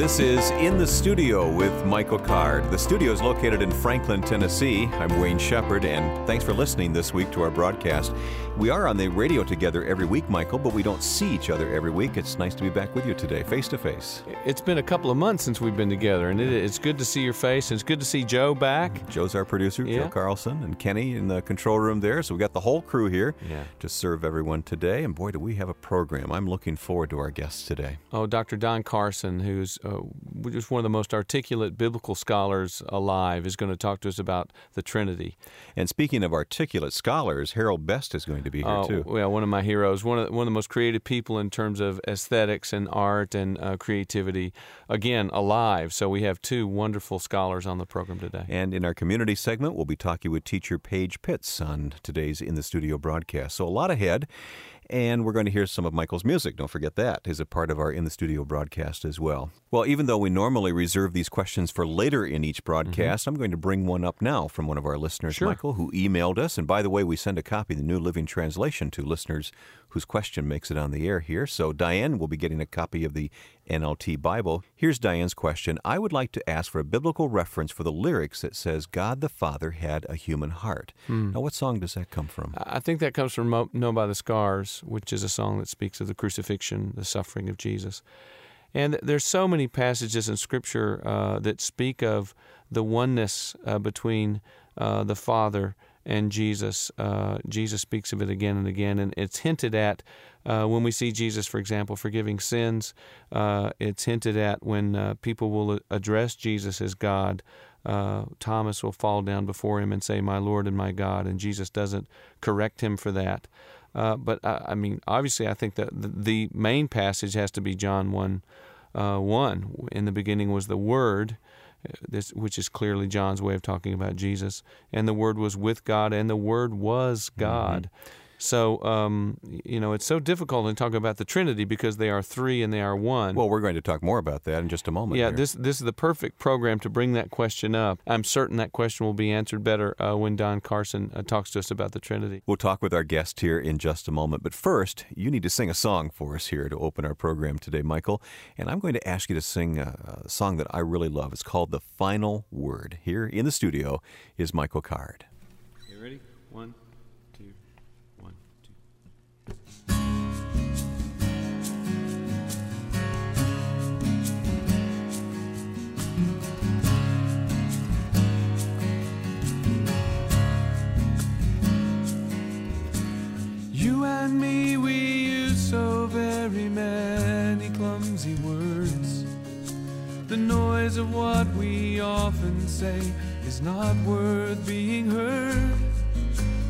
This is In the Studio with Michael Card. The studio is located in Franklin, Tennessee. I'm Wayne Shepherd, and thanks for listening this week to our broadcast. We are on the radio together every week, Michael, but we don't see each other every week. It's nice to be back with you today, face to face. It's been a couple of months since we've been together, and it's good to see your face, and it's good to see Joe back. Joe's our producer, Joe Carlson, and Kenny in the control room there, so we got the whole crew here to serve everyone today, and boy, do we have a program. I'm looking forward to our guests today. Oh, Dr. Don Carson, who's just one of the most articulate biblical scholars alive, is going to talk to us about the Trinity. And speaking of articulate scholars, Harold Best is going to be here too. Well, one of my heroes, one of the most creative people in terms of aesthetics and art and creativity. Again, alive. So we have two wonderful scholars on the program today. And in our community segment, we'll be talking with teacher Paige Pitts on today's In the Studio broadcast. So a lot ahead. And we're going to hear some of Michael's music. Don't forget that is a part of our In the Studio broadcast as well. Well, even though we normally reserve these questions for later in each broadcast, I'm going to bring one up now from one of our listeners, Michael, who emailed us. And by the way, we send a copy of the New Living Translation to listeners whose question makes it on the air here. So Diane will be getting a copy of the NLT Bible. Here's Diane's question. I would like to ask for a biblical reference for the lyrics that says, God the Father had a human heart. Now, what song does that come from? I think that comes from Known by the Scars, which is a song that speaks of the crucifixion, the suffering of Jesus. And there's so many passages in Scripture that speak of the oneness between the Father and Jesus. Jesus speaks of it again and again, and it's hinted at when we see Jesus, for example, forgiving sins. It's hinted at when people will address Jesus as God. Thomas will fall down before him and say, my Lord and my God, and Jesus doesn't correct him for that. But obviously, I think that the main passage has to be John 1:1. In the beginning was the Word, which is clearly John's way of talking about Jesus. And the Word was with God, and the Word was God. So, it's so difficult to talk about the Trinity because they are three and they are one. Well, we're going to talk more about that in just a moment. This is the perfect program to bring that question up. I'm certain that question will be answered better when Don Carson talks to us about the Trinity. We'll talk with our guest here in just a moment. But first, you need to sing a song for us here to open our program today, Michael. And I'm going to ask you to sing a song that I really love. It's called The Final Word. Here in the studio is Michael Card. You ready? One. You and me, we use so very many clumsy words. The noise of what we often say is not worth being heard.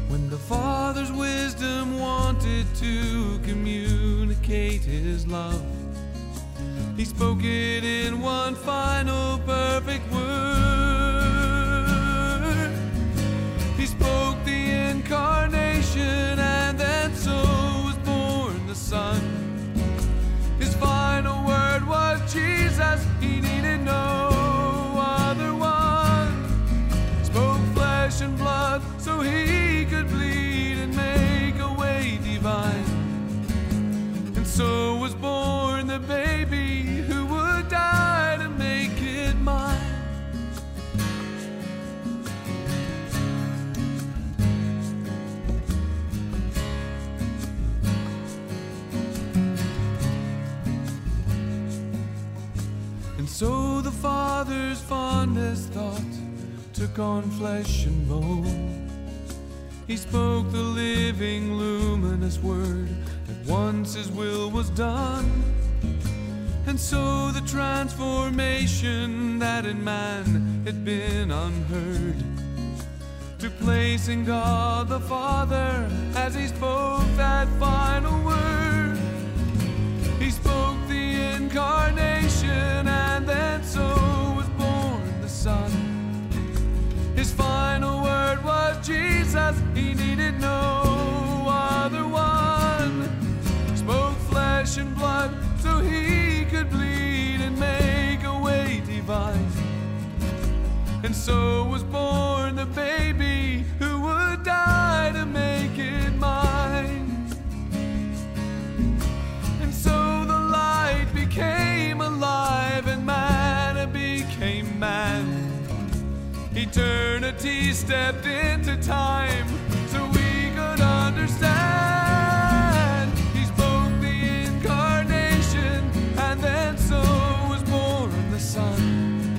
When the Father's wisdom wanted to communicate His love, He spoke it in one final perfect word. He spoke the incarnation, and then so was born the Son. His final word was Jesus. He needed no other one. Spoke flesh and blood so He could bleed and make a way divine. And so was born the baby who would die to make it mine. So the Father's fondest thought took on flesh and bone. He spoke the living, luminous word. At once His will was done. And so the transformation that in man had been unheard, to placing God the Father as He spoke that final word. He spoke the incarnation, and then so was born the Son. His final word was Jesus. He needed no other one. Spoke flesh and blood so He could bleed and make a way divine. And so was born the baby who would die to make it mine. So the light became alive and man. time. Eternity stepped into time so we could understand. He's both the incarnation and then so was born the Son.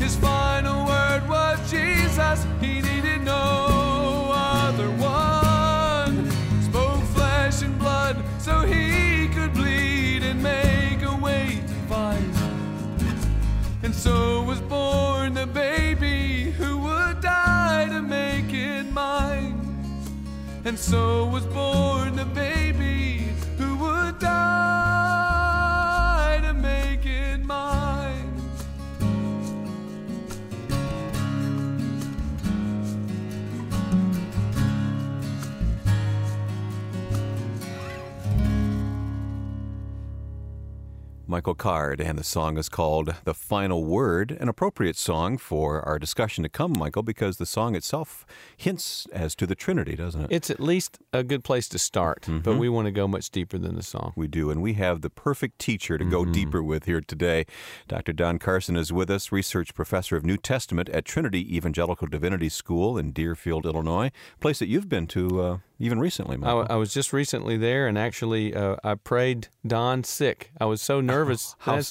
His final word was Jesus. He needed no other one. Spoke flesh and blood so he could bleed and make a way to find. And so was born the baby who would die to make it mine. And so was born the baby who would die to make it mine. Michael Card, and the song is called The Final Word, an appropriate song for our discussion to come, Michael, because the song itself hints as to the Trinity, doesn't it? It's at least a good place to start, but we want to go much deeper than the song. We do, and we have the perfect teacher to go deeper with here today. Dr. Don Carson is with us, research professor of New Testament at Trinity Evangelical Divinity School in Deerfield, Illinois, a place that you've been to even recently, Michael. I was just recently there, and actually I prayed Don sick. I was so nervous. I was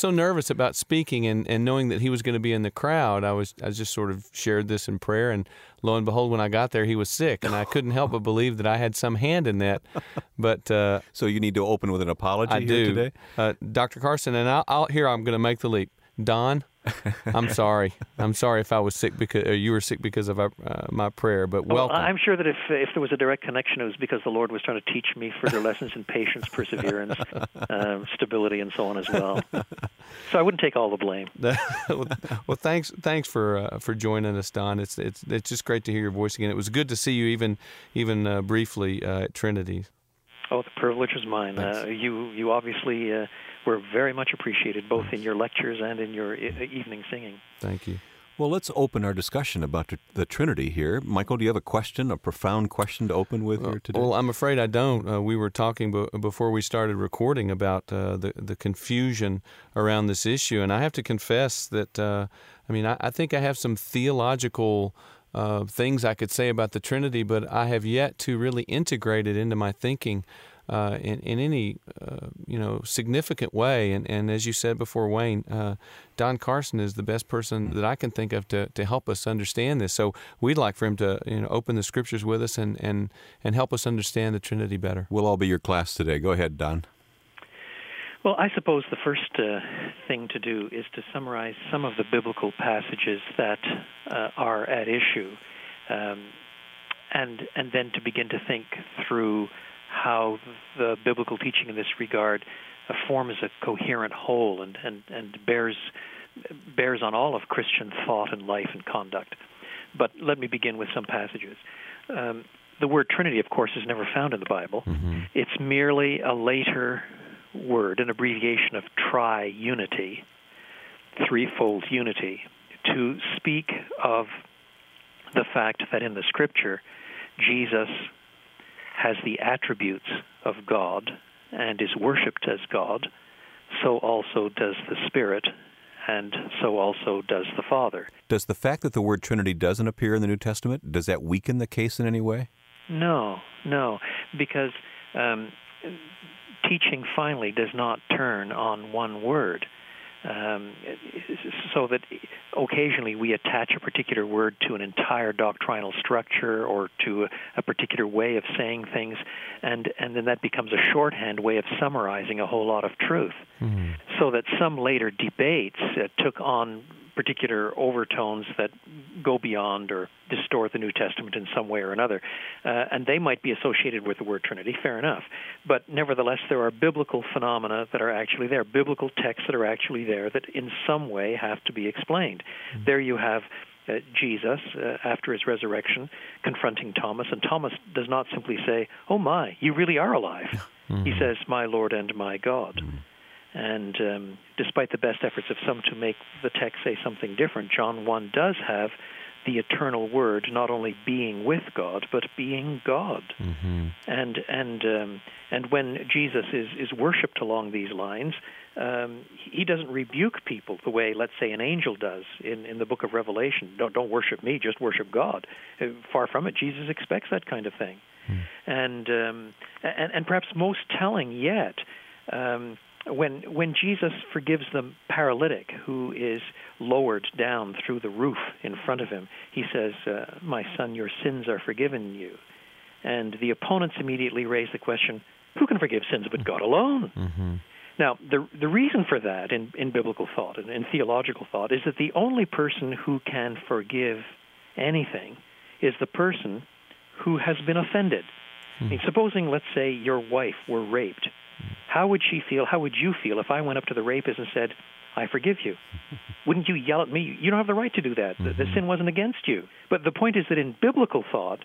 so nervous about speaking and knowing that he was going to be in the crowd. I just sort of shared this in prayer, and lo and behold, when I got there, he was sick, and I couldn't help but believe that I had some hand in that. But so you need to open with an apology today? Dr. Carson, and I'm going to make the leap. Don, I'm sorry. I'm sorry if I was sick because you were sick because of my prayer, but welcome. Well, I'm sure that if there was a direct connection, it was because the Lord was trying to teach me further lessons in patience, perseverance, stability, and so on as well. So I wouldn't take all the blame. Well, thanks for joining us, Don. It's just great to hear your voice again. It was good to see you even briefly at Trinity. Oh, the privilege is mine. You obviously were very much appreciated, both in your lectures and in your evening singing. Thank you. Well, let's open our discussion about the Trinity here. Michael, do you have a profound question to open with here today? Well, I'm afraid I don't. We were talking before we started recording about the confusion around this issue, and I have to confess that, I think I have some theological things I could say about the Trinity, but I have yet to really integrate it into my thinking in any significant way. And as you said before, Wayne, Don Carson is the best person that I can think of to help us understand this. So we'd like for him to open the Scriptures with us and help us understand the Trinity better. We'll all be your class today. Go ahead, Don. Well, I suppose the first thing to do is to summarize some of the biblical passages that are at issue, and then to begin to think through how the biblical teaching in this regard forms a coherent whole and bears on all of Christian thought and life and conduct. But let me begin with some passages. The word Trinity, of course, is never found in the Bible. It's merely a later word, an abbreviation of tri-unity, threefold unity, to speak of the fact that in the Scripture, Jesus has the attributes of God and is worshipped as God, so also does the Spirit, and so also does the Father. Does the fact that the word Trinity doesn't appear in the New Testament, does that weaken the case in any way? No, because teaching finally does not turn on one word, so that occasionally we attach a particular word to an entire doctrinal structure or to a particular way of saying things, and then that becomes a shorthand way of summarizing a whole lot of truth, so that some later debates took on particular overtones that go beyond or distort the New Testament in some way or another. And they might be associated with the word Trinity, fair enough. But nevertheless, there are biblical phenomena that are actually there, biblical texts that are actually there that in some way have to be explained. There you have Jesus, after his resurrection, confronting Thomas, and Thomas does not simply say, "Oh my, you really are alive." He says, "My Lord and my God." And despite the best efforts of some to make the text say something different, John 1 does have the eternal Word not only being with God, but being God. And when Jesus is worshipped along these lines, he doesn't rebuke people the way, let's say, an angel does in the book of Revelation. Don't worship me, just worship God. Far from it. Jesus expects that kind of thing. And perhaps most telling yet, when Jesus forgives the paralytic who is lowered down through the roof in front of him, he says, "My son, your sins are forgiven you." And the opponents immediately raise the question, who can forgive sins but God alone? Mm-hmm. Now, the reason for that in biblical thought and in theological thought is that the only person who can forgive anything is the person who has been offended. I mean, supposing, let's say, your wife were raped, how would she feel, how would you feel if I went up to the rapist and said, "I forgive you"? Wouldn't you yell at me? You don't have the right to do that. The sin wasn't against you. But the point is that in biblical thought,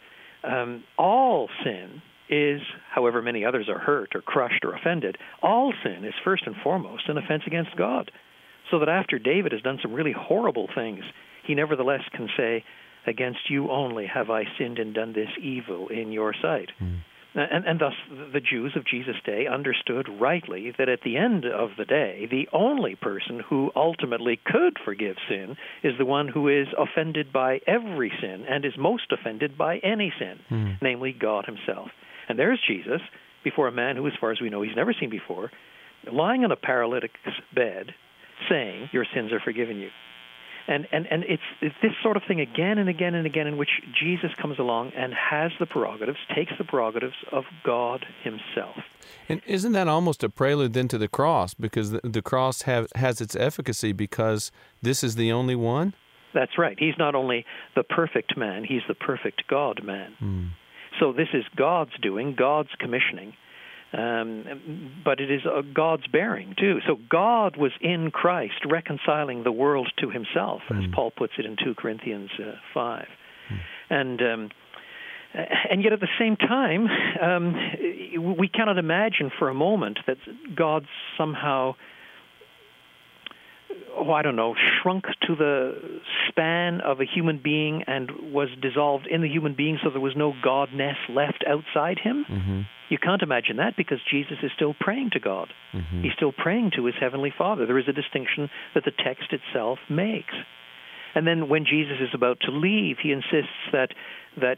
all sin is, however many others are hurt or crushed or offended, all sin is first and foremost an offense against God. So that after David has done some really horrible things, he nevertheless can say, "Against you only have I sinned and done this evil in your sight." And thus the Jews of Jesus' day understood rightly that at the end of the day, the only person who ultimately could forgive sin is the one who is offended by every sin and is most offended by any sin, namely God himself. And there's Jesus, before a man who, as far as we know, he's never seen before, lying on a paralytic's bed, saying, "Your sins are forgiven you." And it's this sort of thing again and again and again in which Jesus comes along and has the prerogatives, takes the prerogatives of God himself. And isn't that almost a prelude then to the cross? Because the cross has its efficacy because this is the only one? That's right. He's not only the perfect man, he's the perfect God man. So this is God's doing, God's commissioning. But it is God's bearing, too. So God was in Christ reconciling the world to himself, as Paul puts it in 2 Corinthians 5. And yet at the same time, we cannot imagine for a moment that God somehow, shrunk to the span of a human being and was dissolved in the human being so there was no godness left outside him. You can't imagine that because Jesus is still praying to God. He's still praying to his heavenly Father. There is a distinction that the text itself makes. And then when Jesus is about to leave, he insists that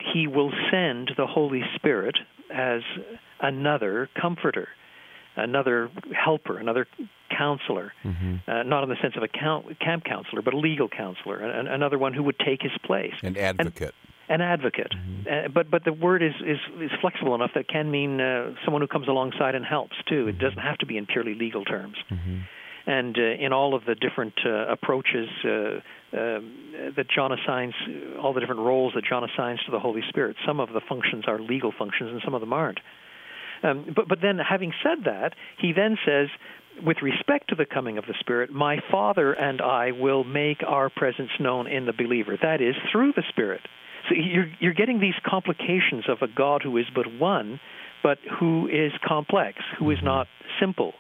he will send the Holy Spirit as another comforter, another helper, another counselor, not in the sense of a camp counselor, but a legal counselor, another one who would take his place. An advocate. An advocate, but the word is flexible enough that can mean someone who comes alongside and helps, too. It doesn't have to be in purely legal terms. And in all of the different approaches that John assigns, all the different roles that John assigns to the Holy Spirit, some of the functions are legal functions and some of them aren't. But then, having said that, he then says, with respect to the coming of the Spirit, my Father and I will make our presence known in the believer, that is, through the Spirit. So you're getting these complications of a God who is but one, but who is complex, who is not simple.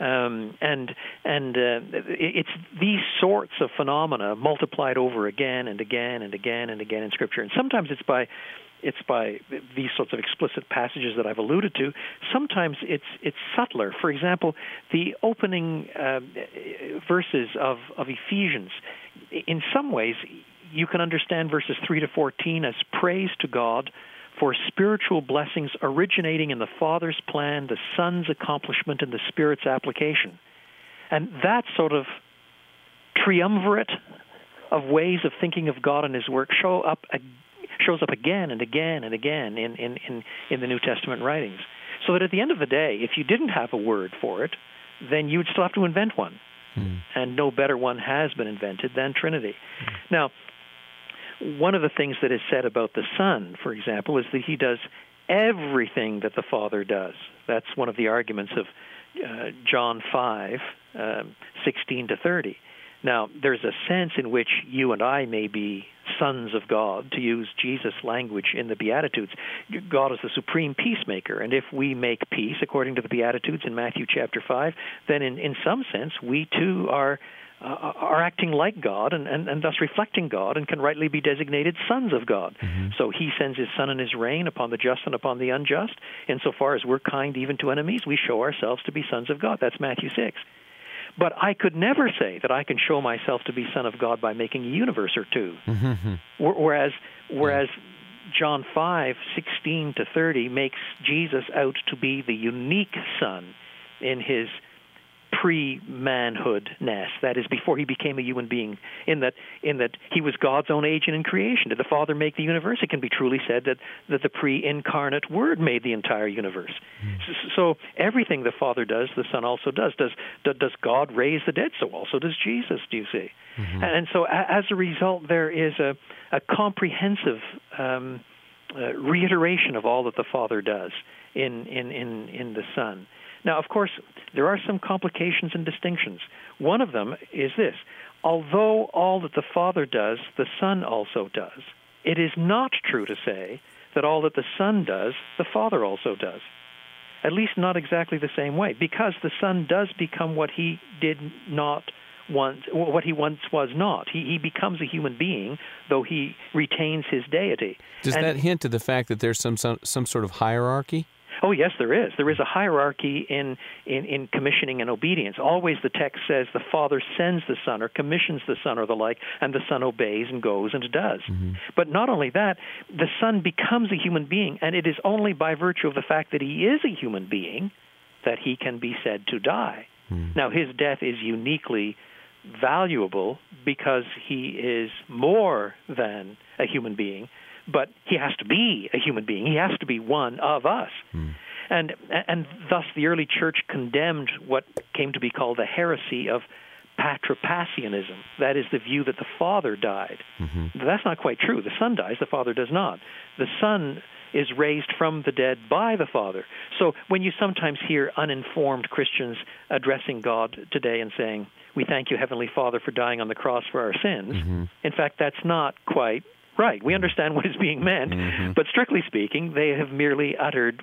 It's these sorts of phenomena multiplied over again and again and again and again in Scripture. And sometimes it's by these sorts of explicit passages that I've alluded to. Sometimes it's subtler. For example, the opening verses of Ephesians, in some ways, you can understand verses 3 to 14 as praise to God for spiritual blessings originating in the Father's plan, the Son's accomplishment, and the Spirit's application. And that sort of triumvirate of ways of thinking of God and his work shows up again and again and again in the New Testament writings. So that at the end of the day, if you didn't have a word for it, then you'd still have to invent one. And no better one has been invented than Trinity. Now, one of the things that is said about the Son, for example, is that he does everything that the Father does. That's one of the arguments of John 5, 16 to 30. Now, there's a sense in which you and I may be sons of God, to use Jesus' language in the Beatitudes. God is the supreme peacemaker, and if we make peace, according to the Beatitudes in Matthew chapter 5, then in some sense we too are acting like God and thus reflecting God and can rightly be designated sons of God. So he sends his Son and his rain upon the just and upon the unjust. Insofar as we're kind even to enemies, we show ourselves to be sons of God. That's Matthew 6. But I could never say that I can show myself to be Son of God by making a universe or two. Whereas John 5:16-30 makes Jesus out to be the unique Son in his pre-manhoodness, that is, before he became a human being, in that he was God's own agent in creation. Did the Father make the universe? It can be truly said that the pre-incarnate Word made the entire universe. So everything the Father does, the Son also does. Does God raise the dead? So also does Jesus, do you see? And so as a result, there is a comprehensive reiteration of all that the Father does in the Son. Now, of course, there are some complications and distinctions. One of them is this. Although all that the Father does, the Son also does, it is not true to say that all that the Son does, the Father also does, at least not exactly the same way, because the Son does become what he did not once, what he once was not. He becomes a human being, though he retains his deity. Does that hint to the fact that there's some sort of hierarchy? Oh, yes, there is. There is a hierarchy in commissioning and obedience. Always the text says the Father sends the Son or commissions the Son or the like, and the Son obeys and goes and does. But not only that, the Son becomes a human being, and it is only by virtue of the fact that he is a human being that he can be said to die. Now, his death is uniquely valuable because he is more than a human being, but he has to be a human being. He has to be one of us. And thus the early church condemned what came to be called the heresy of patripassianism. That is the view that the Father died. That's not quite true. The Son dies, the Father does not. The Son is raised from the dead by the Father. So when you sometimes hear uninformed Christians addressing God today and saying, "We thank you, Heavenly Father, for dying on the cross for our sins," in fact, that's not quite right. We understand what is being meant, but strictly speaking, they have merely uttered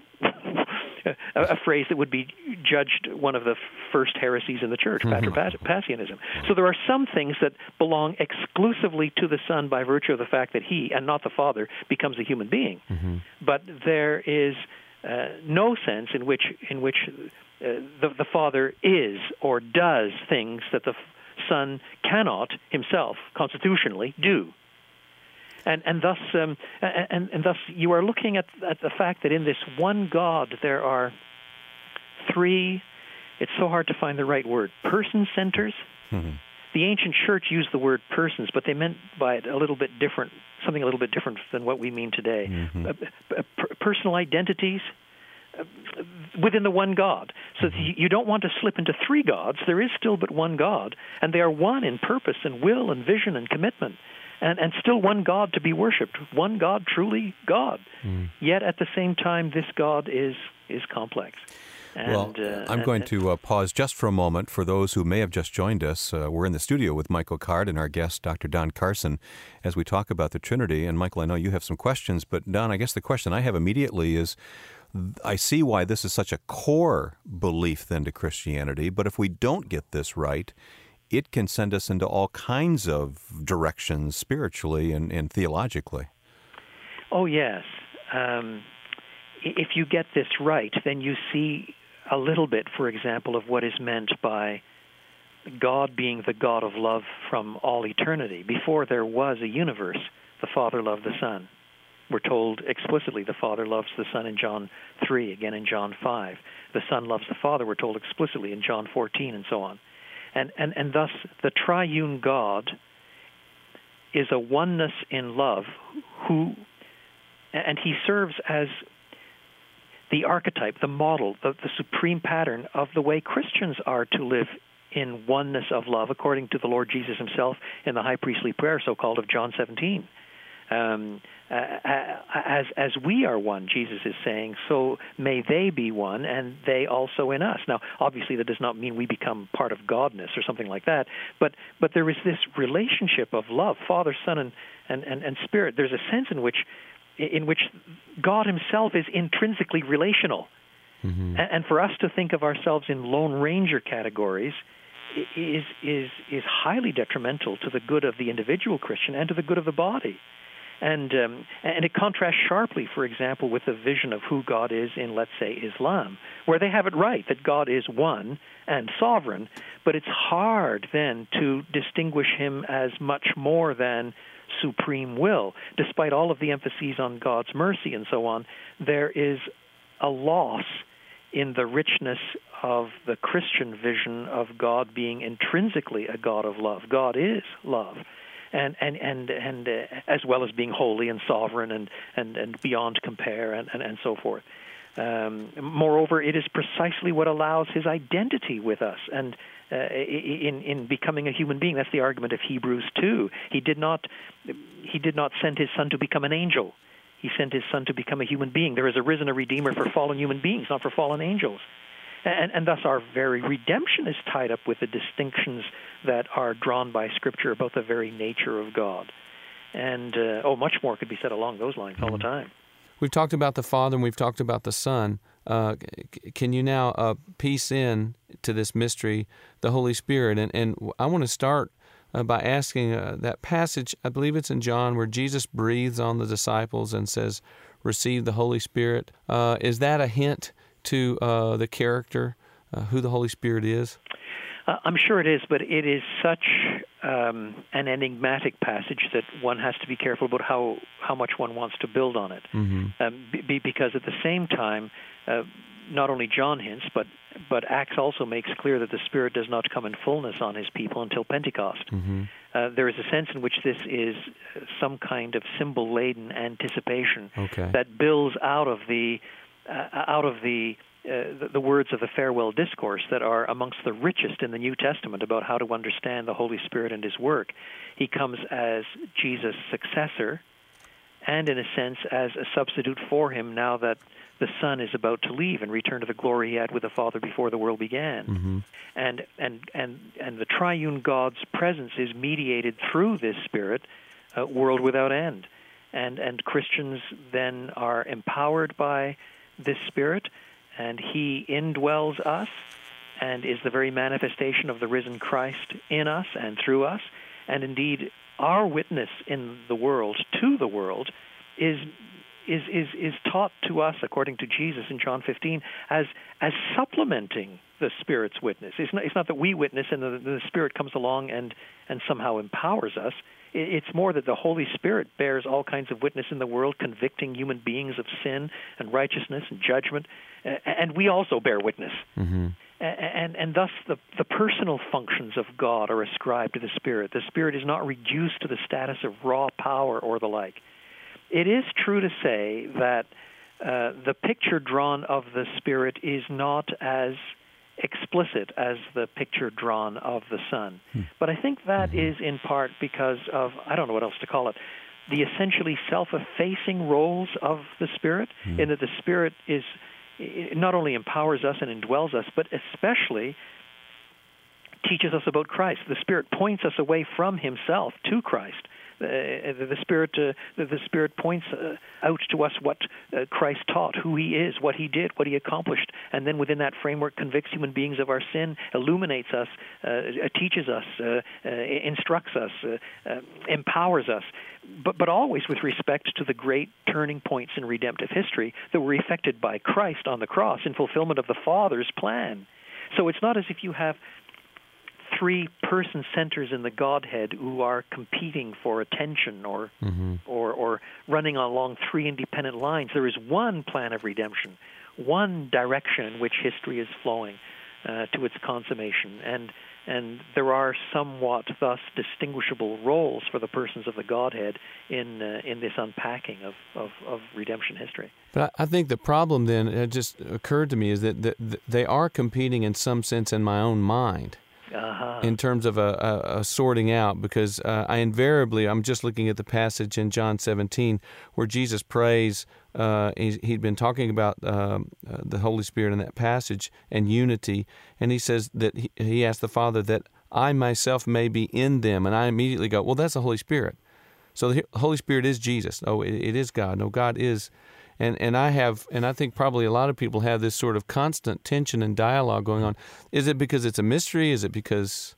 a phrase that would be judged one of the first heresies in the church, patripassianism. So there are some things that belong exclusively to the Son by virtue of the fact that he, and not the Father, becomes a human being. But there is no sense in which the Father is or does things that the Son cannot himself constitutionally do. And thus, you are looking at the fact that in this one God there are three. It's so hard to find the right word. Person centers. The ancient church used the word persons, but they meant by it a little bit different, something a little bit different than what we mean today. Personal identities within the one God. So you don't want to slip into three gods. There is still but one God, and they are one in purpose and will and vision and commitment. And still one God to be worshipped, one God, truly God. Yet at the same time, this God is complex. I'm going to pause just for a moment for those who may have just joined us. We're in the studio with Michael Card and our guest, Dr. Don Carson, as we talk about the Trinity. And Michael, I know you have some questions, but Don, I guess the question I have immediately is, I see why this is such a core belief then to Christianity, but if we don't get this right, it can send us into all kinds of directions spiritually and theologically. Oh, yes. If you get this right, then you see a little bit, for example, of what is meant by God being the God of love from all eternity. Before there was a universe, the Father loved the Son. We're told explicitly the Father loves the Son in John 3, again in John 5. The Son loves the Father, we're told explicitly in John 14 and so on. And thus, the triune God is a oneness in love, and he serves as the archetype, the model, the supreme pattern of the way Christians are to live in oneness of love, according to the Lord Jesus himself in the high priestly prayer, so-called, of John 17. As we are one, Jesus is saying, so may they be one, and they also in us. Now, obviously, that does not mean we become part of Godness or something like that, but there is this relationship of love, Father, Son, and Spirit. There's a sense in which God himself is intrinsically relational. And for us to think of ourselves in Lone Ranger categories is highly detrimental to the good of the individual Christian and to the good of the body. And it contrasts sharply, for example, with the vision of who God is in, let's say, Islam, where they have it right that God is one and sovereign, but it's hard then to distinguish him as much more than supreme will. Despite all of the emphases on God's mercy and so on, there is a loss in the richness of the Christian vision of God being intrinsically a God of love. God is love. And as well as being holy and sovereign and beyond compare and so forth. Moreover, it is precisely what allows his identity with us and in becoming a human being. That's the argument of Hebrews 2. He did not send his son to become an angel. He sent his son to become a human being. There has arisen a redeemer for fallen human beings, not for fallen angels. And thus our very redemption is tied up with the distinctions that are drawn by Scripture about the very nature of God. And, much more could be said along those lines all the time. We've talked about the Father and we've talked about the Son. Can you now piece in to this mystery the Holy Spirit? And I want to start by asking that passage, I believe it's in John, where Jesus breathes on the disciples and says, "Receive the Holy Spirit." Is that a hint to the character, who the Holy Spirit is? I'm sure it is, but it is such an enigmatic passage that one has to be careful about how much one wants to build on it. Mm-hmm. Because at the same time, not only John hints, but Acts also makes clear that the Spirit does not come in fullness on his people until Pentecost. Mm-hmm. There is a sense in which this is some kind of symbol-laden anticipation that builds out of the words of the farewell discourse that are amongst the richest in the New Testament about how to understand the Holy Spirit and his work. He comes as Jesus' successor and, in a sense, as a substitute for him now that the Son is about to leave and return to the glory he had with the Father before the world began. Mm-hmm. And the triune God's presence is mediated through this Spirit, world without end. And Christians then are empowered by this Spirit, and he indwells us and is the very manifestation of the risen Christ in us and through us. And indeed, our witness in the world, to the world, is taught to us, according to Jesus in John 15, as supplementing the Spirit's witness. It's not that we witness and the Spirit comes along and somehow empowers us. It's more that the Holy Spirit bears all kinds of witness in the world, convicting human beings of sin and righteousness and judgment, and we also bear witness. Mm-hmm. And thus the personal functions of God are ascribed to the Spirit. The Spirit is not reduced to the status of raw power or the like. It is true to say that the picture drawn of the Spirit is not as explicit as the picture drawn of the Son. But I think that is in part because of, I don't know what else to call it, the essentially self-effacing roles of the Spirit, in that the Spirit is not only empowers us and indwells us, but especially teaches us about Christ. The Spirit points us away from himself to Christ. The Spirit points out to us what Christ taught, who he is, what he did, what he accomplished, and then within that framework convicts human beings of our sin, illuminates us, teaches us, instructs us, empowers us, but always with respect to the great turning points in redemptive history that were effected by Christ on the cross in fulfillment of the Father's plan. So it's not as if you have three person centers in the Godhead who are competing for attention or running along three independent lines. There is one plan of redemption, one direction in which history is flowing to its consummation, and there are somewhat thus distinguishable roles for the persons of the Godhead in this unpacking of redemption history. But I think the problem then, it just occurred to me, is that they are competing in some sense in my own mind. Uh-huh. In terms of a sorting out, because I'm just looking at the passage in John 17 where Jesus prays. He'd been talking about the Holy Spirit in that passage and unity, and he says that he asked the Father that I myself may be in them, and I immediately go, well, that's the Holy Spirit. So the Holy Spirit is Jesus. Oh, it is God. No, God is. And I think probably a lot of people have this sort of constant tension and dialogue going on. Is it because it's a mystery? Is it because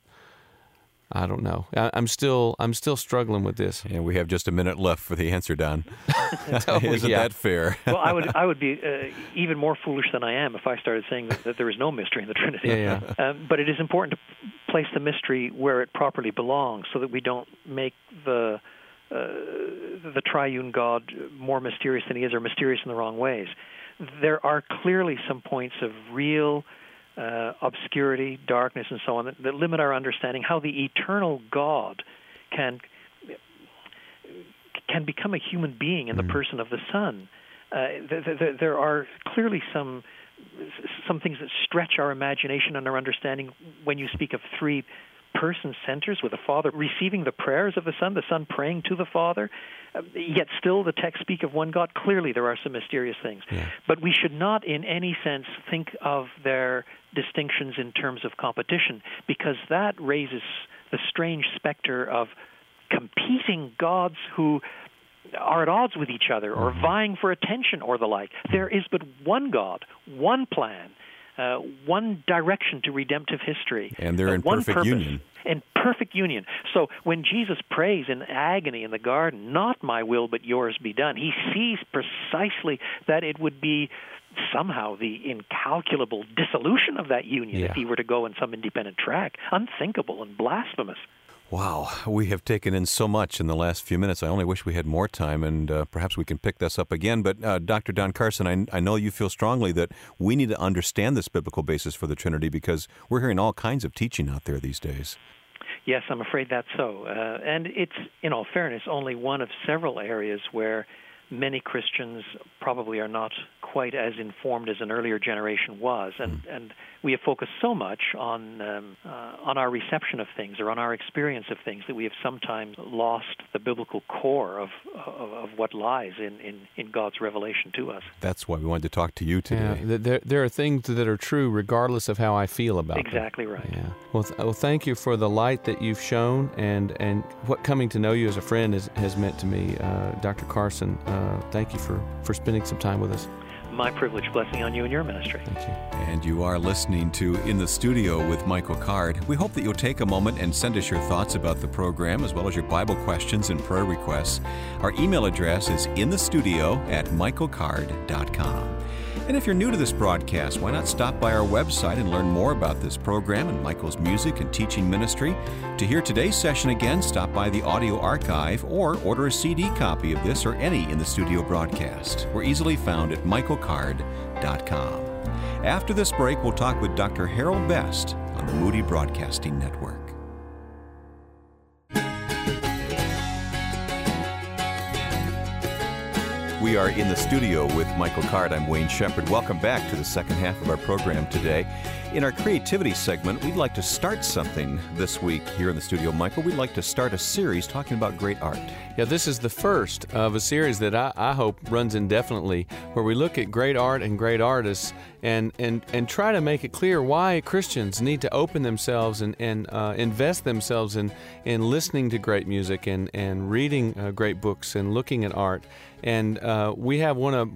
I don't know. I'm still struggling with this. And we have just a minute left for the answer, Don. Isn't that fair? Well, I would be even more foolish than I am if I started saying that there is no mystery in the Trinity. Yeah. But it is important to place the mystery where it properly belongs, so that we don't make the triune God more mysterious than he is, or mysterious in the wrong ways. There are clearly some points of real obscurity, darkness, and so on that limit our understanding how the eternal God can become a human being in the person of the Son. There are clearly some things that stretch our imagination and our understanding when you speak of three person centers, with the Father receiving the prayers of the Son praying to the Father, yet still the text speak of one God. Clearly there are some mysterious things. Yeah. But we should not in any sense think of their distinctions in terms of competition, because that raises the strange specter of competing gods who are at odds with each other or vying for attention or the like. There is but one God, one plan, one direction to redemptive history. And they're in perfect union. In perfect union. So when Jesus prays in agony in the garden, not my will but yours be done, he sees precisely that it would be somehow the incalculable dissolution of that union if he were to go in some independent track. Unthinkable and blasphemous. Wow, we have taken in so much in the last few minutes. I only wish we had more time, and perhaps we can pick this up again. But Dr. Don Carson, I know you feel strongly that we need to understand this biblical basis for the Trinity, because we're hearing all kinds of teaching out there these days. Yes, I'm afraid that's so. And it's, in all fairness, only one of several areas where many Christians probably are not quite as informed as an earlier generation was, and we have focused so much on our reception of things or on our experience of things that we have sometimes lost the biblical core of what lies in God's revelation to us. That's why we wanted to talk to you today. Yeah, there are things that are true regardless of how I feel about them. Exactly right. Yeah. Well, thank you for the light that you've shown and what coming to know you as a friend has meant to me, Dr. Carson. Thank you for spending some time with us. My privilege. Blessing on you and your ministry. Thank you. And you are listening to In the Studio with Michael Card. We hope that you'll take a moment and send us your thoughts about the program, as well as your Bible questions and prayer requests. Our email address is inthestudio@michaelcard.com. And if you're new to this broadcast, why not stop by our website and learn more about this program and Michael's music and teaching ministry? To hear today's session again, stop by the audio archive or order a CD copy of this or any In the Studio broadcast. We're easily found at michaelcard.com. After this break, we'll talk with Dr. Harold Best on the Moody Broadcasting Network. We are in the studio with Michael Card. I'm Wayne Shepherd. Welcome back to the second half of our program today. In our creativity segment, we'd like to start something this week here in the studio, Michael. We'd like to start a series talking about great art. Yeah, this is the first of a series that I hope runs indefinitely, where we look at great art and great artists and try to make it clear why Christians need to open themselves and invest themselves in listening to great music and reading great books and looking at art. And we have one of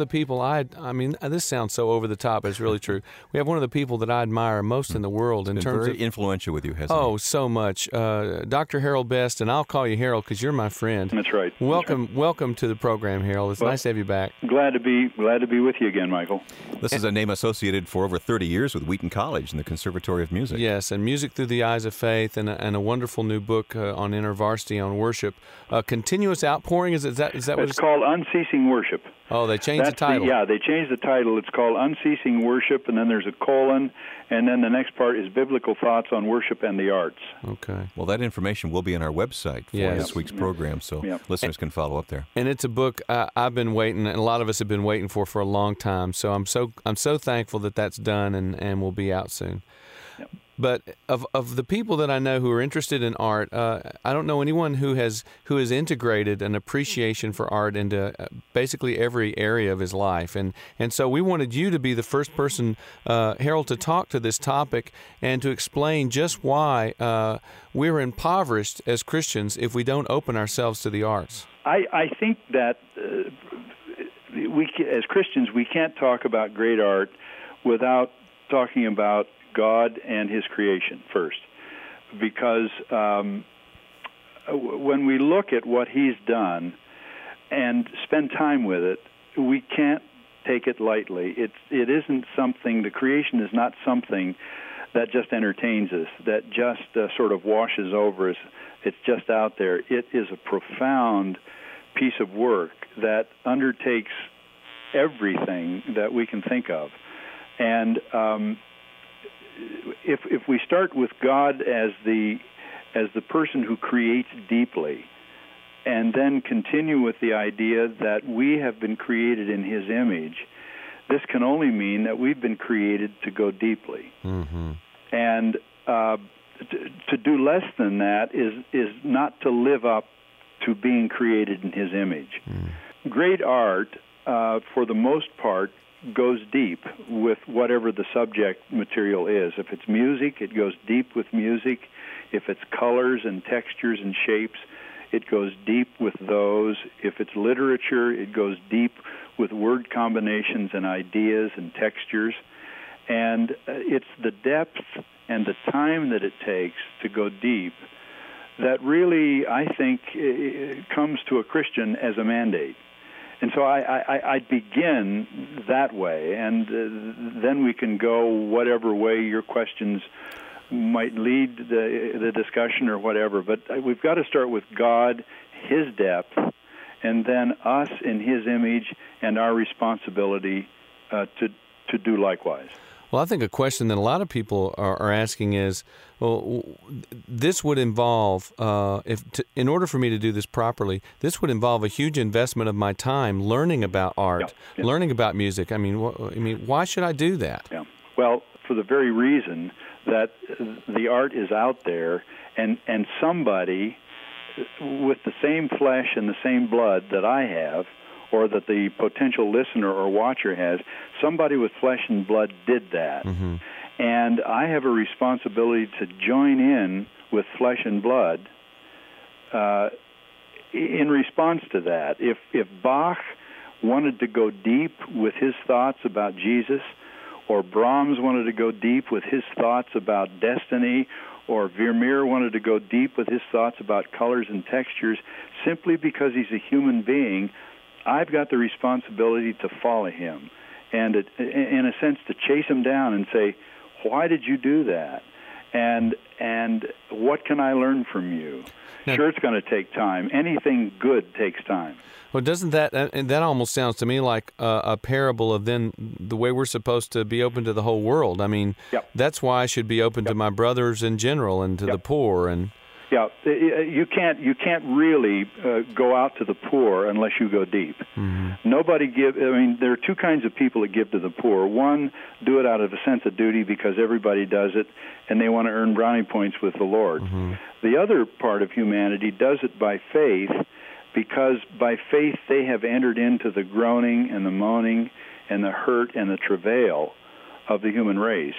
the people I mean, this sounds so over the top, but it's really true. We have one of the people that I admire most in the world in terms of... very influential with you, hasn't he? Oh, so much. Dr. Harold Best, and I'll call you Harold because you're my friend. That's right. Welcome to the program, Harold. It's nice to have you back. Glad to be with you again, Michael. This is a name associated for over 30 years with Wheaton College and the Conservatory of Music. Yes, and Music Through the Eyes of Faith, and a wonderful new book on InterVarsity on worship. Continuous Outpouring, is that what it's called? Called Unceasing Worship. Oh, they changed the title. They changed the title. It's called Unceasing Worship, and then there's a colon, and then the next part is Biblical Thoughts on Worship and the Arts. Okay. Well, that information will be on our website for this week's program, so listeners can follow up there. And it's a book I've been waiting, and a lot of us have been waiting for a long time, so I'm so thankful that that's done and will be out soon. Yep. But of the people that I know who are interested in art, I don't know anyone who has integrated an appreciation for art into basically every area of his life. And so we wanted you to be the first person, Harold, to talk to this topic and to explain just why we're impoverished as Christians if we don't open ourselves to the arts. I think that we, as Christians, we can't talk about great art without talking about God and His creation first. because when we look at what he's done and spend time with it, we can't take it lightly. It isn't something, the creation is not something that just entertains us, that just sort of washes over us. It's just out there. It is a profound piece of work that undertakes everything that we can think of. And if we start with God as the person who creates deeply, and then continue with the idea that we have been created in his image, this can only mean that we've been created to go deeply. Mm-hmm. And to do less than that is not to live up to being created in his image. Mm. Great art, for the most part, goes deep with whatever the subject material is. If it's music, it goes deep with music. If it's colors and textures and shapes, it goes deep with those. If it's literature, it goes deep with word combinations and ideas and textures. And it's the depth and the time that it takes to go deep that really, I think, comes to a Christian as a mandate. And so I begin that way, and then we can go whatever way your questions might lead the discussion or whatever. But we've got to start with God, his depth, and then us in his image and our responsibility to do likewise. Well, I think a question that a lot of people are asking is, well, this would involve, in order for me to do this properly, this would involve a huge investment of my time learning about art, learning about music. I mean, why should I do that? Yeah. Well, for the very reason that the art is out there, and somebody with the same flesh and the same blood that I have, or that the potential listener or watcher has, somebody with flesh and blood did that. Mm-hmm. And I have a responsibility to join in with flesh and blood in response to that. If Bach wanted to go deep with his thoughts about Jesus, or Brahms wanted to go deep with his thoughts about destiny, or Vermeer wanted to go deep with his thoughts about colors and textures, simply because he's a human being, I've got the responsibility to follow him and, in a sense, to chase him down and say, why did you do that? And what can I learn from you? Now, sure, it's going to take time. Anything good takes time. Well, doesn't that, and that almost sounds to me like a parable of then the way we're supposed to be open to the whole world. I mean, that's why I should be open to my brothers in general and to the poor and... Yeah, you can't really go out to the poor unless you go deep. Mm-hmm. There are two kinds of people that give to the poor. One, do it out of a sense of duty because everybody does it, and they want to earn brownie points with the Lord. Mm-hmm. The other part of humanity does it by faith, because by faith they have entered into the groaning and the moaning and the hurt and the travail of the human race.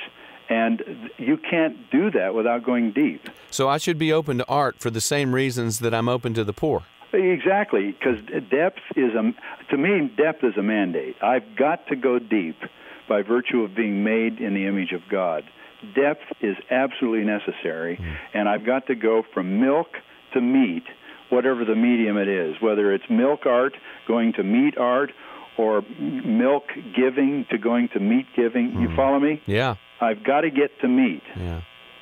And you can't do that without going deep. So I should be open to art for the same reasons that I'm open to the poor. Exactly, because depth is a mandate. I've got to go deep by virtue of being made in the image of God. Depth is absolutely necessary, and I've got to go from milk to meat, whatever the medium it is, whether it's milk art going to meat art or milk giving to going to meat giving. Mm. You follow me? Yeah. I've got to get to meat,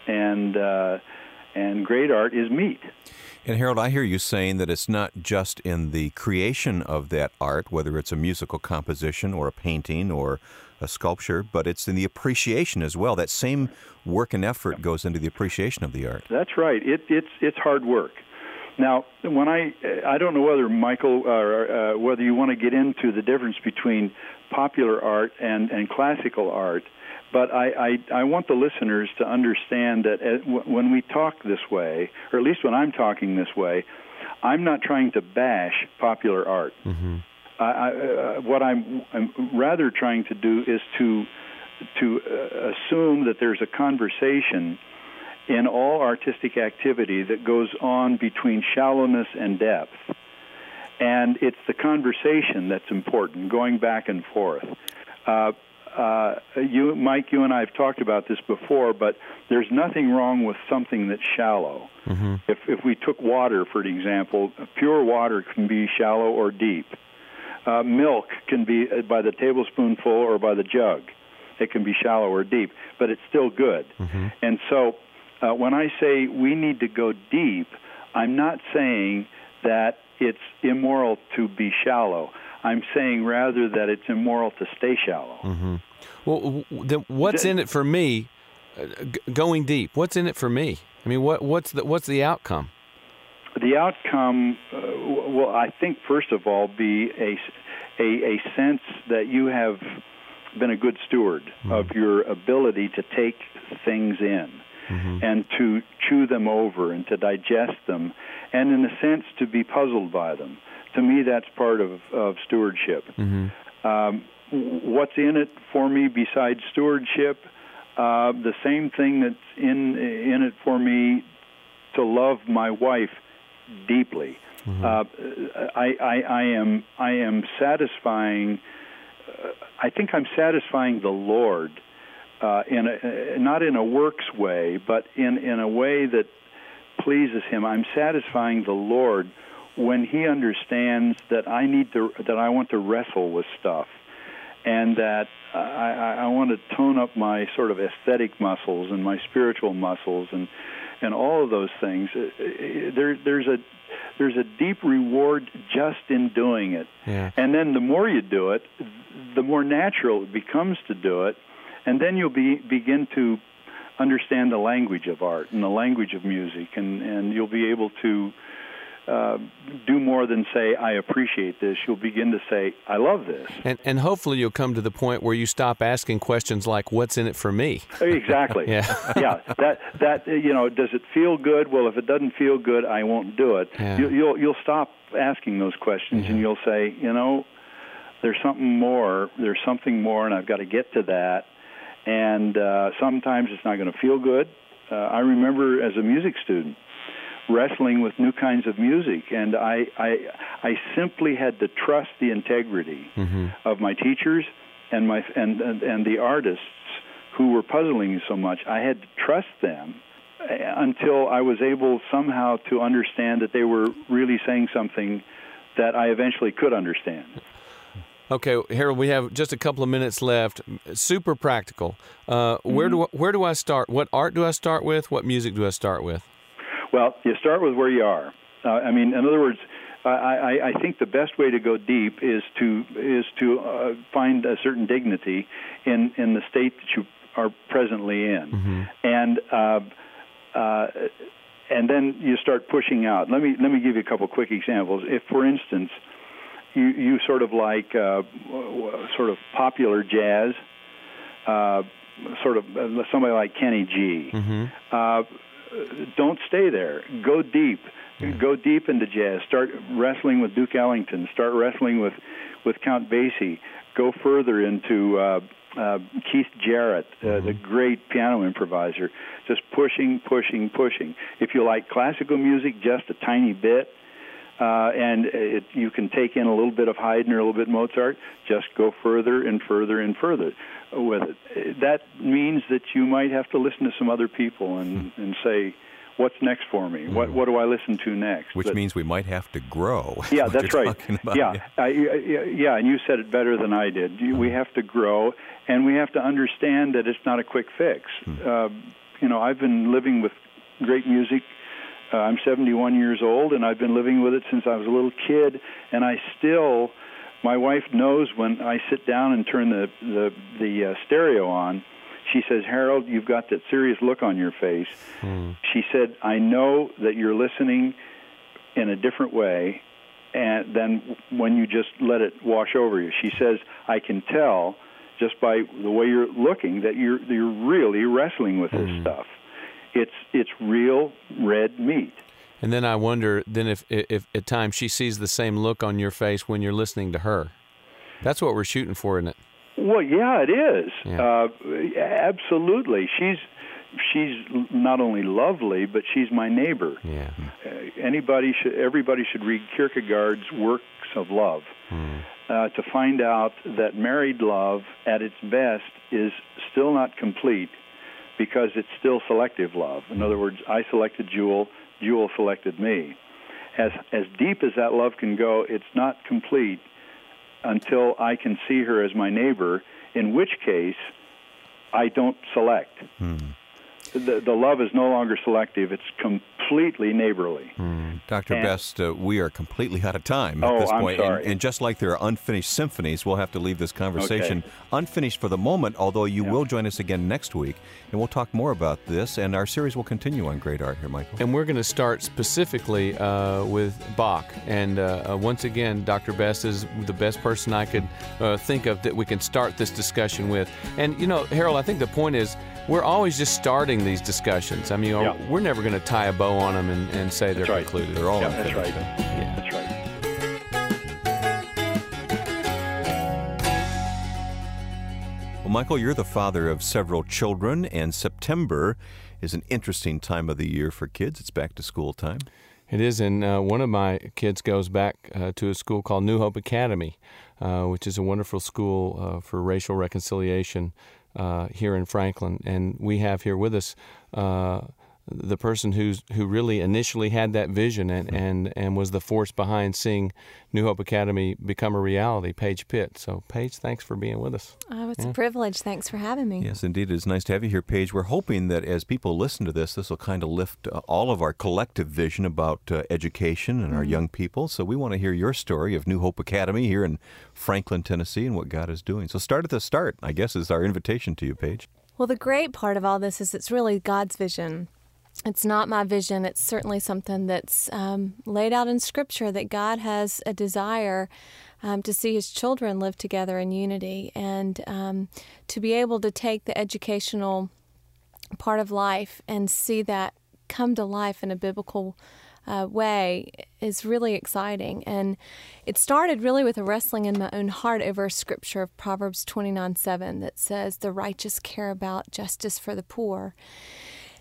and great art is meat. And Harold, I hear you saying that it's not just in the creation of that art, whether it's a musical composition or a painting or a sculpture, but it's in the appreciation as well. That same work and effort goes into the appreciation of the art. That's right. It's hard work. Now, when I don't know whether Michael, whether you want to get into the difference between popular art and classical art. But I want the listeners to understand that when we talk this way, or at least when I'm talking this way, I'm not trying to bash popular art. Mm-hmm. What I'm rather trying to do is to assume that there's a conversation in all artistic activity that goes on between shallowness and depth. And it's the conversation that's important, going back and forth. Mike, you and I have talked about this before, but there's nothing wrong with something that's shallow. Mm-hmm. If we took water, for example, pure water can be shallow or deep. Milk can be by the tablespoonful or by the jug. It can be shallow or deep, but it's still good. Mm-hmm. And so when I say we need to go deep, I'm not saying that it's immoral to be shallow. I'm saying rather that it's immoral to stay shallow. Mm-hmm. Well, then what's in it for me? Going deep. What's in it for me? I mean, what's the outcome? The outcome will, I think, first of all, be a sense that you have been a good steward mm-hmm. of your ability to take things in mm-hmm. and to chew them over and to digest them, and in a sense to be puzzled by them. To me, that's part of stewardship. Mm-hmm. What's in it for me besides stewardship? The same thing that's in it for me to love my wife deeply. Mm-hmm. I am satisfying. I think I'm satisfying the Lord not in a works way, but in a way that pleases Him. I'm satisfying the Lord when He understands that I want to wrestle with stuff, and that I want to tone up my sort of aesthetic muscles and my spiritual muscles and all of those things. There's a deep reward just in doing it, yeah. And then the more you do it, the more natural it becomes to do it, and then you'll begin to understand the language of art and the language of music, and you'll be able to. Do more than say, I appreciate this. You'll begin to say, I love this. And hopefully you'll come to the point where you stop asking questions like, what's in it for me? Exactly. Yeah. That does it feel good? Well, if it doesn't feel good, I won't do it. Yeah. You'll stop asking those questions mm-hmm. and you'll say, there's something more. There's something more, and I've got to get to that. And sometimes it's not going to feel good. I remember as a music student, wrestling with new kinds of music, and I simply had to trust the integrity mm-hmm. of my teachers and my and the artists who were puzzling me so much. I had to trust them until I was able somehow to understand that they were really saying something that I eventually could understand. Okay, Harold, we have just a couple of minutes left. Super practical. Where do I start? What art do I start with? What music do I start with? Well, you start with where you are. In other words, I think the best way to go deep is to find a certain dignity in the state that you are presently in, mm-hmm. and then you start pushing out. Let me give you a couple quick examples. If, for instance, you sort of like sort of popular jazz, sort of somebody like Kenny G. Mm-hmm. Don't stay there. Go deep. Yeah. Go deep into jazz. Start wrestling with Duke Ellington. Start wrestling with Count Basie. Go further into Keith Jarrett, mm-hmm. the great piano improviser. Just pushing. If you like classical music, just a tiny bit, and you can take in a little bit of Haydn or a little bit Mozart, just go further and further with it. That means that you might have to listen to some other people and say, what's next for me? What do I listen to next? Which means we might have to grow. Yeah, that's right. Yeah, and you said it better than I did. We have to grow, and we have to understand that it's not a quick fix. I've been living with great music. I'm 71 years old, and I've been living with it since I was a little kid, and I still... My wife knows when I sit down and turn the stereo on, she says, Harold, you've got that serious look on your face. Mm. She said, I know that you're listening in a different way than when you just let it wash over you. She says, I can tell just by the way you're looking that you're really wrestling with this stuff. It's real red meat. And then I wonder, if at times she sees the same look on your face when you're listening to her. That's what we're shooting for, isn't it? Well, yeah, it is. Yeah. Absolutely. She's she's not only lovely, but she's my neighbor. Yeah. Everybody should read Kierkegaard's Works of Love to find out that married love at its best is still not complete because it's still selective love. In other words, I selected Jewel, Jewel selected me. As deep as that love can go, it's not complete until I can see her as my neighbor, in which case I don't select. Mm. The love is no longer selective. It's completely neighborly. Mm. Dr. Best, we are completely out of time at this point. Sorry. And just like there are unfinished symphonies, we'll have to leave this conversation unfinished for the moment, although you will join us again next week, and we'll talk more about this, and our series will continue on Great Art here, Michael. And we're going to start specifically with Bach. And once again, Dr. Best is the best person I could think of that we can start this discussion with. And, you know, Harold, I think the point is we're always just starting these discussions. I mean, we're never going to tie a bow on them and say they're concluded. They're all unfinished. That's right. Yeah. That's right. Well, Michael, you're the father of several children, and September is an interesting time of the year for kids. It's back to school time. It is, and one of my kids goes back to a school called New Hope Academy, which is a wonderful school for racial reconciliation here in Franklin. And we have here with us the person who really initially had that vision and was the force behind seeing New Hope Academy become a reality, Paige Pitts. So, Paige, thanks for being with us. Oh, it's a privilege. Thanks for having me. Yes, indeed. It's nice to have you here, Paige. We're hoping that as people listen to this, this will kind of lift all of our collective vision about education and our young people. So we want to hear your story of New Hope Academy here in Franklin, Tennessee, and what God is doing. So start at the start, I guess, is our invitation to you, Paige. Well, the great part of all this is it's really God's vision. It's not my vision. It's certainly something that's laid out in Scripture, that God has a desire to see His children live together in unity, and to be able to take the educational part of life and see that come to life in a biblical way is really exciting. And it started really with a wrestling in my own heart over a scripture of Proverbs 29:7 that says, "The righteous care about justice for the poor."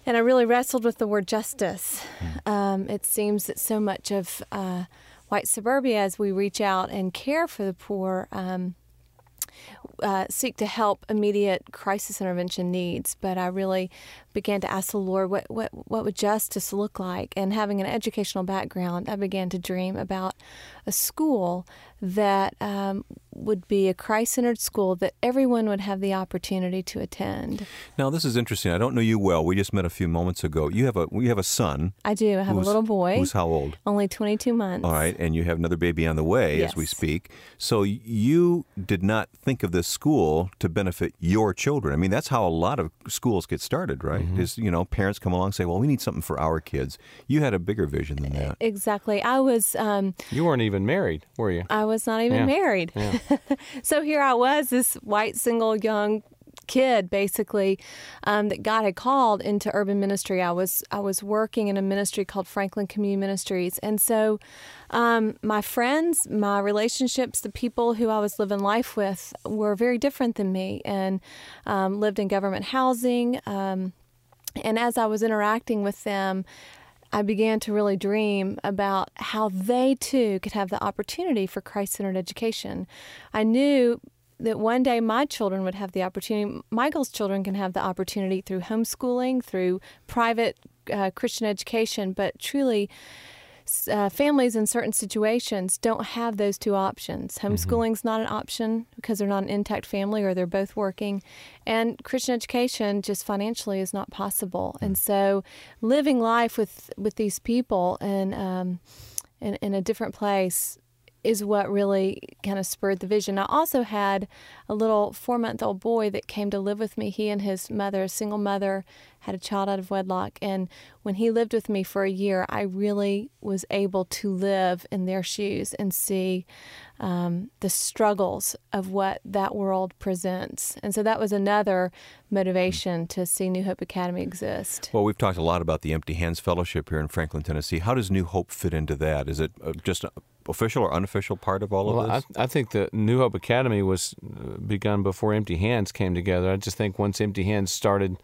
And I really wrestled with the word justice. It seems that so much of white suburbia, as we reach out and care for the poor, seek to help immediate crisis intervention needs. But I really began to ask the Lord, what would justice look like? And having an educational background, I began to dream about a school that would be a Christ-centered school that everyone would have the opportunity to attend. Now, this is interesting. I don't know you well. We just met a few moments ago. We have a son. I do. I have a little boy. Who's how old? Only 22 months. All right, and you have another baby on the way as we speak. So you did not think of this school to benefit your children. I mean, that's how a lot of schools get started, right? Mm-hmm. Is, you know, parents come along and say, well, we need something for our kids. You had a bigger vision than that. Exactly. I was... you weren't even married, were you? I was not even married. Yeah. So here I was, this white, single, young kid, basically, that God had called into urban ministry. I was working in a ministry called Franklin Community Ministries. And so my friends, my relationships, the people who I was living life with were very different than me, and lived in government housing. And as I was interacting with them, I began to really dream about how they, too, could have the opportunity for Christ-centered education. I knew that one day my children would have the opportunity. Michael's children can have the opportunity through homeschooling, through private Christian education, but truly families in certain situations don't have those two options. Homeschooling's not an option because they're not an intact family, or they're both working. And Christian education just financially is not possible. Mm-hmm. And so living life with these people and in a different place is what really kind of spurred the vision. I also had a little 4-month-old boy that came to live with me. He and his mother, a single mother, had a child out of wedlock. And when he lived with me for a year, I really was able to live in their shoes and see the struggles of what that world presents. And so that was another motivation to see New Hope Academy exist. Well, we've talked a lot about the Empty Hands Fellowship here in Franklin, Tennessee. How does New Hope fit into that? Is it just an official or unofficial part of all of this? I think the New Hope Academy was begun before Empty Hands came together. I just think once Empty Hands started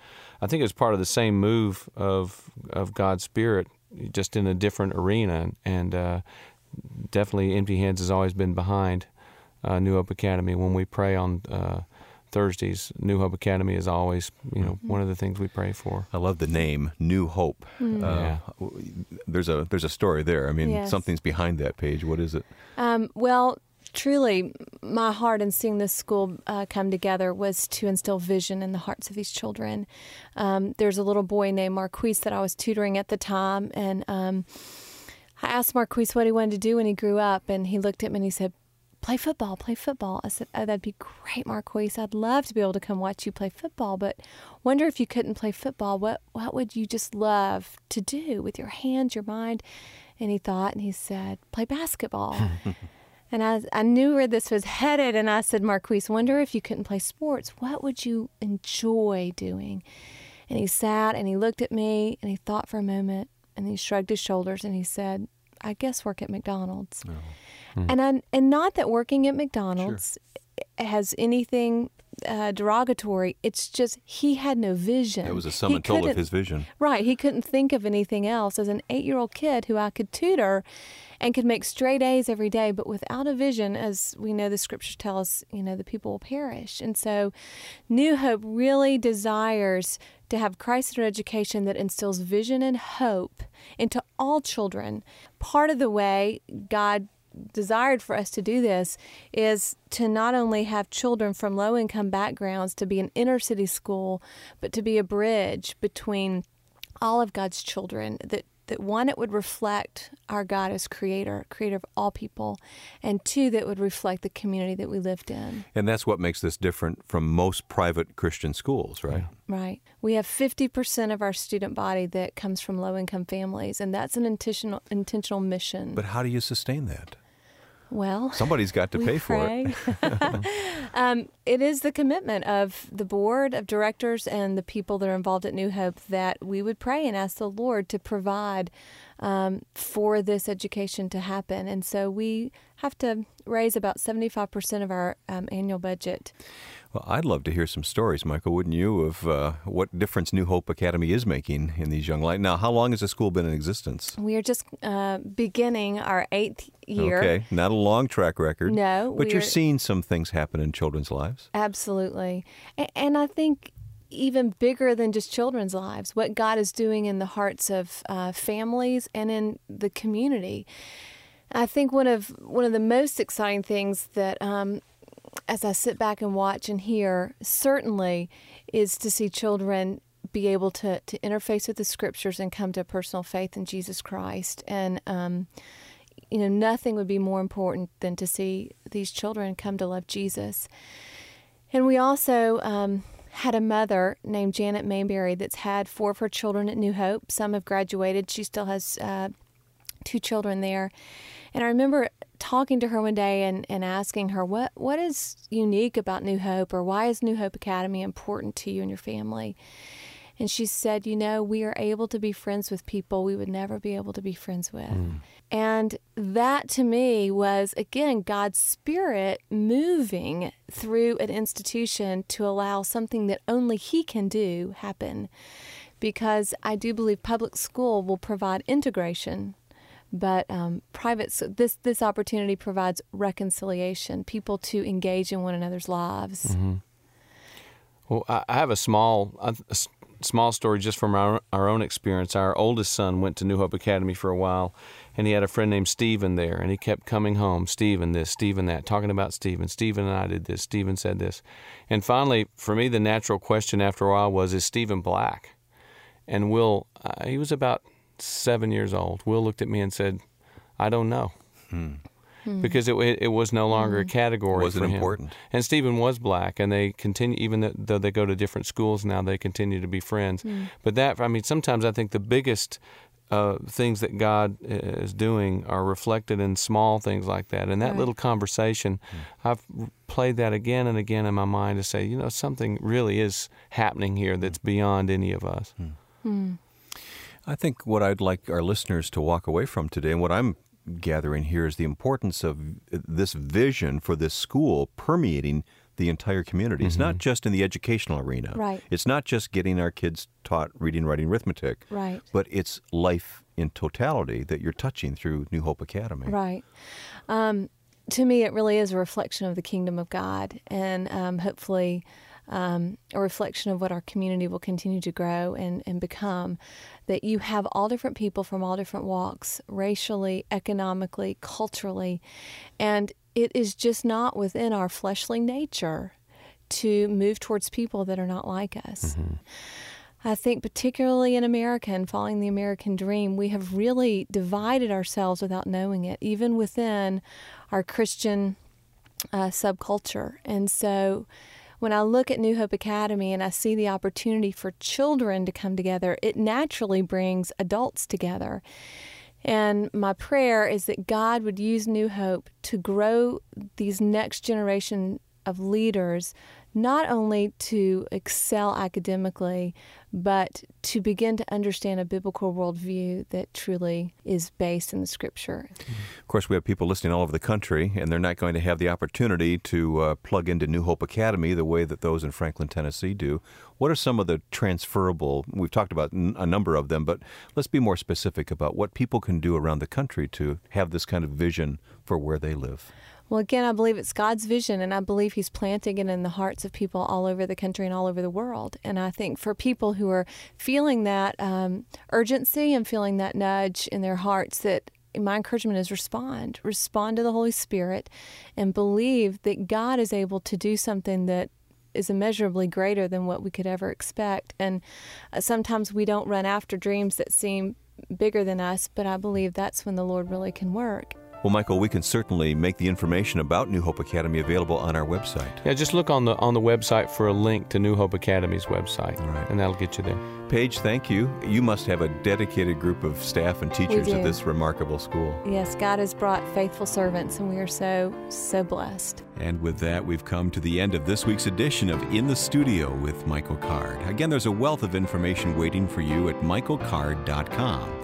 I think it was part of the same move of God's Spirit, just in a different arena. And definitely Empty Hands has always been behind New Hope Academy. When we pray on Thursdays, New Hope Academy is always, one of the things we pray for. I love the name, New Hope. There's a story there. I mean, yes. Something's behind that, Paige. What is it? Well, truly, my heart in seeing this school come together was to instill vision in the hearts of these children. There's a little boy named Marquise that I was tutoring at the time, and I asked Marquise what he wanted to do when he grew up, and he looked at me and he said, "Play football, play football." I said, "Oh, that'd be great, Marquise. I'd love to be able to come watch you play football, but wonder if you couldn't play football, what would you just love to do with your hands, your mind?" And he thought, and he said, "Play basketball." And I knew where this was headed, and I said, "Marquise, wonder if you couldn't play sports. What would you enjoy doing?" And he sat, and he looked at me, and he thought for a moment, and he shrugged his shoulders, and he said, "I guess work at McDonald's." Oh. Mm. And not that working at McDonald's has anything derogatory. It's just he had no vision. It was a sum and total of his vision. Right. He couldn't think of anything else. As an 8-year-old kid who I could tutor and could make straight A's every day, but without a vision, as we know the Scriptures tell us, the people will perish. And so New Hope really desires to have Christ-centered education that instills vision and hope into all children. Part of the way God desired for us to do this is to not only have children from low-income backgrounds to be an inner-city school, but to be a bridge between all of God's children, that one, it would reflect our God as creator of all people, and two, that would reflect the community that we lived in. And that's what makes this different from most private Christian schools, right? Yeah. Right. We have 50% of our student body that comes from low-income families, and that's an intentional mission. But how do you sustain that? Well, somebody's got to pay for it. It is the commitment of the board of directors and the people that are involved at New Hope that we would pray and ask the Lord to provide for this education to happen. And so we have to raise about 75% of our annual budget. Well, I'd love to hear some stories, Michael, wouldn't you, of what difference New Hope Academy is making in these young lives. Now, how long has the school been in existence? We are just beginning our 8th year. Okay, not a long track record. No. But you're seeing some things happen in children's lives. Absolutely. And I think even bigger than just children's lives, what God is doing in the hearts of families and in the community. I think one of the most exciting things that as I sit back and watch and hear, certainly is to see children be able to interface with the Scriptures and come to a personal faith in Jesus Christ. And, nothing would be more important than to see these children come to love Jesus. And we also had a mother named Janet Mayberry that's had 4 of her children at New Hope. Some have graduated. She still has 2 children there. And I remember talking to her one day and asking her, what is unique about New Hope, or why is New Hope Academy important to you and your family? And she said, we are able to be friends with people we would never be able to be friends with. Mm. And that to me was, again, God's Spirit moving through an institution to allow something that only He can do happen. Because I do believe public school will provide integration. But this opportunity provides reconciliation, people to engage in one another's lives. Mm-hmm. Well, I have a small story just from our own experience. Our oldest son went to New Hope Academy for a while, and he had a friend named Stephen there, and he kept coming home, "Stephen this, Stephen that," talking about Stephen. "Stephen and I did this, Stephen said this." And finally, for me, the natural question after a while was, is Stephen black? And Will, he was about 7 years old, Will looked at me and said, "I don't know." Hmm. Because it was no longer a category. Was it for him. Important? And Stephen was black, and they continue, even though they go to different schools now, they continue to be friends. Hmm. But sometimes I think the biggest things that God is doing are reflected in small things like that. And that right. little conversation, I've played that again and again in my mind to say, something really is happening here that's beyond any of us. Hmm. Hmm. I think what I'd like our listeners to walk away from today, and what I'm gathering here, is the importance of this vision for this school permeating the entire community. Mm-hmm. It's not just in the educational arena. Right. It's not just getting our kids taught reading, writing, arithmetic. Right. But it's life in totality that you're touching through New Hope Academy. Right. To me, it really is a reflection of the kingdom of God, and hopefully a reflection of what our community will continue to grow and become, that you have all different people from all different walks, racially, economically, culturally, and it is just not within our fleshly nature to move towards people that are not like us. Mm-hmm. I think particularly in America and following the American dream, we have really divided ourselves without knowing it, even within our Christian subculture. And so when I look at New Hope Academy and I see the opportunity for children to come together, it naturally brings adults together. And my prayer is that God would use New Hope to grow these next generation of leaders, not only to excel academically, but to begin to understand a biblical worldview that truly is based in the Scripture. Of course, we have people listening all over the country, and they're not going to have the opportunity to plug into New Hope Academy the way that those in Franklin, Tennessee do. What are some of the transferable, we've talked about a number of them, but let's be more specific about what people can do around the country to have this kind of vision for where they live. Well, again, I believe it's God's vision, and I believe He's planting it in the hearts of people all over the country and all over the world. And I think for people who are feeling that urgency and feeling that nudge in their hearts, that my encouragement is respond. Respond to the Holy Spirit and believe that God is able to do something that is immeasurably greater than what we could ever expect. And sometimes we don't run after dreams that seem bigger than us, but I believe that's when the Lord really can work. Well, Michael, we can certainly make the information about New Hope Academy available on our website. Yeah, just look on the website for a link to New Hope Academy's website, right, and that'll get you there. Paige, thank you. You must have a dedicated group of staff and teachers at this remarkable school. Yes, God has brought faithful servants, and we are so, so blessed. And with that, we've come to the end of this week's edition of In the Studio with Michael Card. Again, there's a wealth of information waiting for you at michaelcard.com.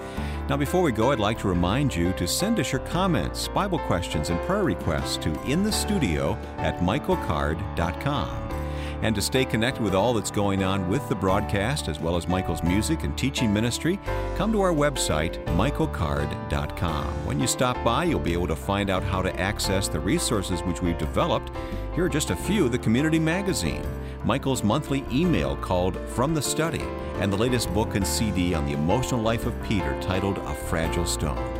Now, before we go, I'd like to remind you to send us your comments, Bible questions, and prayer requests to inthestudio@michaelcard.com. And to stay connected with all that's going on with the broadcast, as well as Michael's music and teaching ministry, come to our website, michaelcard.com. When you stop by, you'll be able to find out how to access the resources which we've developed. Here are just a few: the Community Magazine, Michael's monthly email called From the Study, and the latest book and CD on the emotional life of Peter titled A Fragile Stone.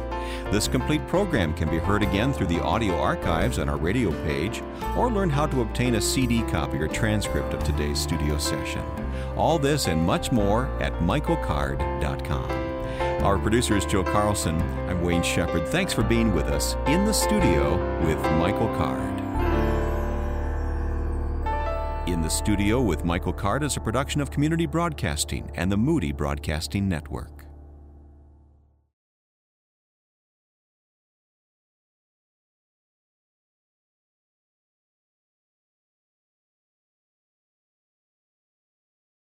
This complete program can be heard again through the audio archives on our radio page, or learn how to obtain a CD copy or transcript of today's studio session. All this and much more at michaelcard.com. Our producer is Joe Carlson. I'm Wayne Shepherd. Thanks for being with us in the studio with Michael Card. In the Studio with Michael Card is a production of Community Broadcasting and the Moody Broadcasting Network.